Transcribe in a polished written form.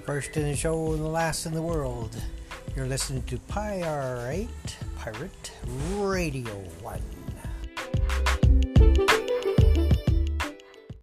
The first in the show and the last in the world. You're listening to Pirate Radio 1.